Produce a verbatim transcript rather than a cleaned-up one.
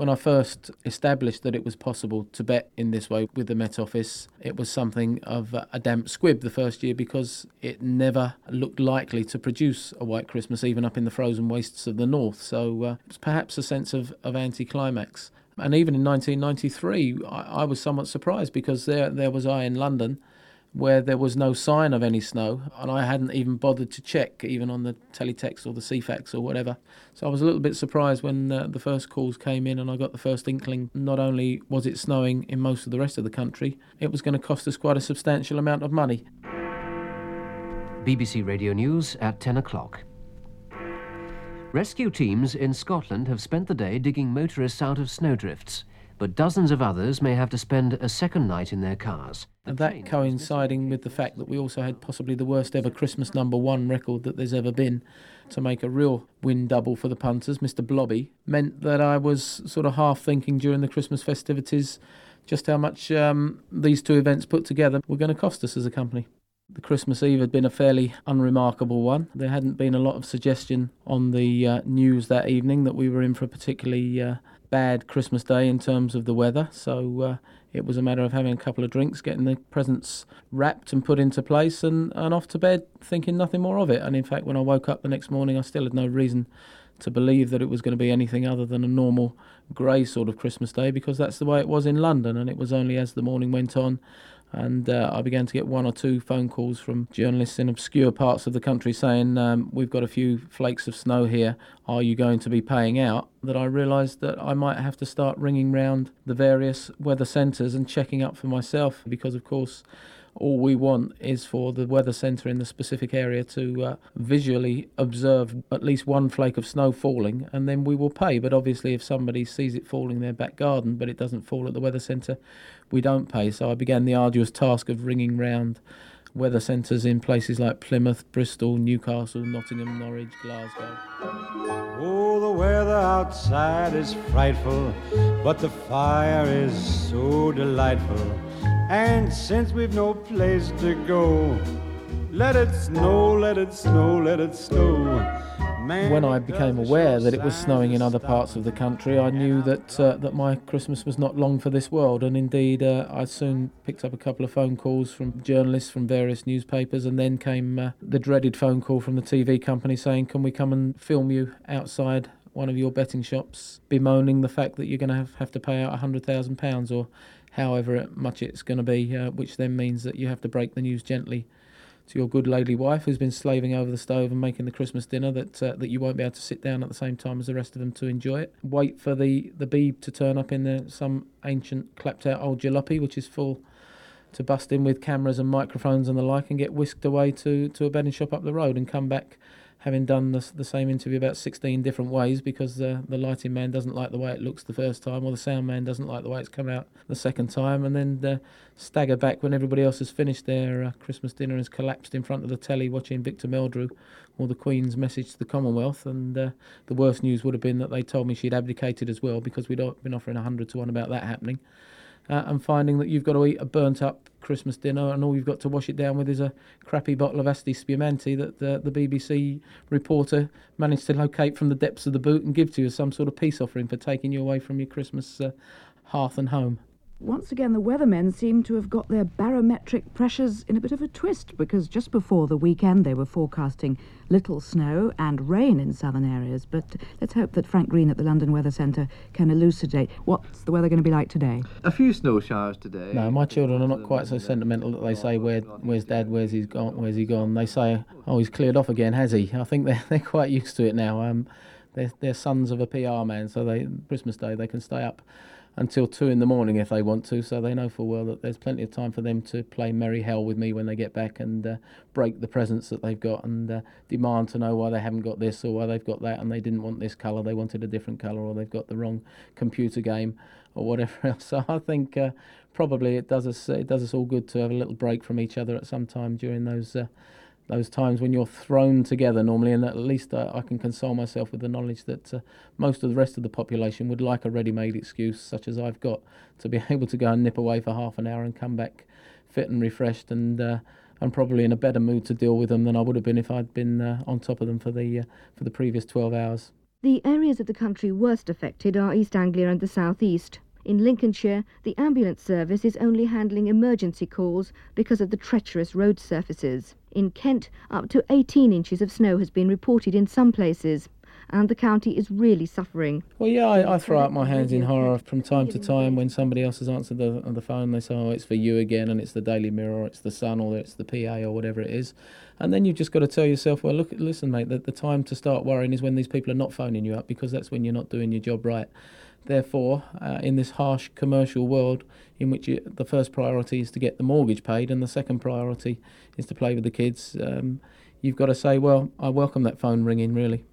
when I first established that it was possible to bet in this way with the Met Office, it was something of a damp squib the first year because it never looked likely to produce a white Christmas, even up in the frozen wastes of the north. So uh, it was perhaps a sense of, of anticlimax. And even in nineteen ninety-three, I, I was somewhat surprised because there there was I in London where there was no sign of any snow, and I hadn't even bothered to check, even on the teletext or the C FAX or whatever. So I was a little bit surprised when uh, the first calls came in and I got the first inkling. Not only was it snowing in most of the rest of the country, it was going to cost us quite a substantial amount of money. B B C Radio News at ten o'clock. Rescue teams in Scotland have spent the day digging motorists out of snowdrifts, but dozens of others may have to spend a second night in their cars. And that coinciding with the fact that we also had possibly the worst ever Christmas number one record that there's ever been, to make a real win double for the punters, Mr Blobby, meant that I was sort of half thinking during the Christmas festivities just how much um, these two events put together were going to cost us as a company. The Christmas Eve had been a fairly unremarkable one. There hadn't been a lot of suggestion on the uh, news that evening that we were in for a particularly uh, bad Christmas day in terms of the weather, so uh, it was a matter of having a couple of drinks, getting the presents wrapped and put into place, and, and off to bed thinking nothing more of it. And in fact, when I woke up the next morning, I still had no reason to believe that it was going to be anything other than a normal grey sort of Christmas day, because that's the way it was in London. And it was only as the morning went on and uh, I began to get one or two phone calls from journalists in obscure parts of the country saying, um, we've got a few flakes of snow here, are you going to be paying out? That I realised that I might have to start ringing round the various weather centres and checking up for myself, because of course all we want is for the weather centre in the specific area to uh, visually observe at least one flake of snow falling, and then we will pay. But obviously if somebody sees it falling in their back garden but it doesn't fall at the weather centre, we don't pay. So I began the arduous task of ringing round weather centres in places like Plymouth, Bristol, Newcastle, Nottingham, Norwich, Glasgow. Oh, the weather outside is frightful, but the fire is so delightful. And since we've no place to go, let it snow, let it snow, let it snow. Man, when I became aware that it was snowing in other parts of the country, I knew that uh, that my Christmas was not long for this world. And indeed, uh, I soon picked up a couple of phone calls from journalists from various newspapers, and then came uh, the dreaded phone call from the T V company saying, can we come and film you outside one of your betting shops, bemoaning the fact that you're going to have, have to pay out one hundred thousand pounds or however much it's going to be, uh, which then means that you have to break the news gently to your good lady wife who's been slaving over the stove and making the Christmas dinner that uh, that you won't be able to sit down at the same time as the rest of them to enjoy it. Wait for the, the beeb to turn up in the, some ancient clapped-out old jalopy, which is full to bust in with cameras and microphones and the like, and get whisked away to, to a betting shop up the road and come back having done the, the same interview about sixteen different ways because uh, the lighting man doesn't like the way it looks the first time, or the sound man doesn't like the way it's come out the second time, and then uh, stagger back when everybody else has finished their uh, Christmas dinner and has collapsed in front of the telly watching Victor Meldrew or the Queen's message to the Commonwealth. And uh, the worst news would have been that they told me she'd abdicated as well, because we'd been offering a hundred to one about that happening. Uh, and finding that you've got to eat a burnt-up Christmas dinner and all you've got to wash it down with is a crappy bottle of Asti Spumante that the, the B B C reporter managed to locate from the depths of the boot and give to you as some sort of peace offering for taking you away from your Christmas uh, hearth and home. Once again, the weathermen seem to have got their barometric pressures in a bit of a twist, because just before the weekend they were forecasting little snow and rain in southern areas. But let's hope that Frank Green at the London Weather Centre can elucidate. What's the weather going to be like today? A few snow showers today. No, my children are not quite so sentimental that they say, Where, where's Dad, where's he gone, where's he gone? They say, oh, he's cleared off again, has he? I think they're, they're quite used to it now. Um, they're, they're sons of a P R man, so they Christmas Day they can stay up until two in the morning if they want to, so they know full well that there's plenty of time for them to play merry hell with me when they get back and uh, break the presents that they've got and uh, demand to know why they haven't got this or why they've got that, and they didn't want this colour, they wanted a different colour, or they've got the wrong computer game or whatever else. So I think uh, probably it does us it does us all good to have a little break from each other at some time during those uh, those times when you're thrown together normally, and at least uh, I can console myself with the knowledge that uh, most of the rest of the population would like a ready-made excuse, such as I've got, to be able to go and nip away for half an hour and come back fit and refreshed and uh, and probably in a better mood to deal with them than I would have been if I'd been uh, on top of them for the uh, for the previous twelve hours. The areas of the country worst affected are East Anglia and the South East. In Lincolnshire, the ambulance service is only handling emergency calls because of the treacherous road surfaces. In Kent, up to eighteen inches of snow has been reported in some places, and the county is really suffering. Well, yeah, I, I throw up my hands in horror from time to time when somebody else has answered the, on the phone and they say, oh, it's for you again, and it's the Daily Mirror, or it's the Sun, or it's the P A, or whatever it is. And then you've just got to tell yourself, well, look, listen, mate, the, the time to start worrying is when these people are not phoning you up, because that's when you're not doing your job right. Therefore, uh, in this harsh commercial world in which you, the first priority is to get the mortgage paid and the second priority is to play with the kids, um, you've got to say, well, I welcome that phone ringing, really.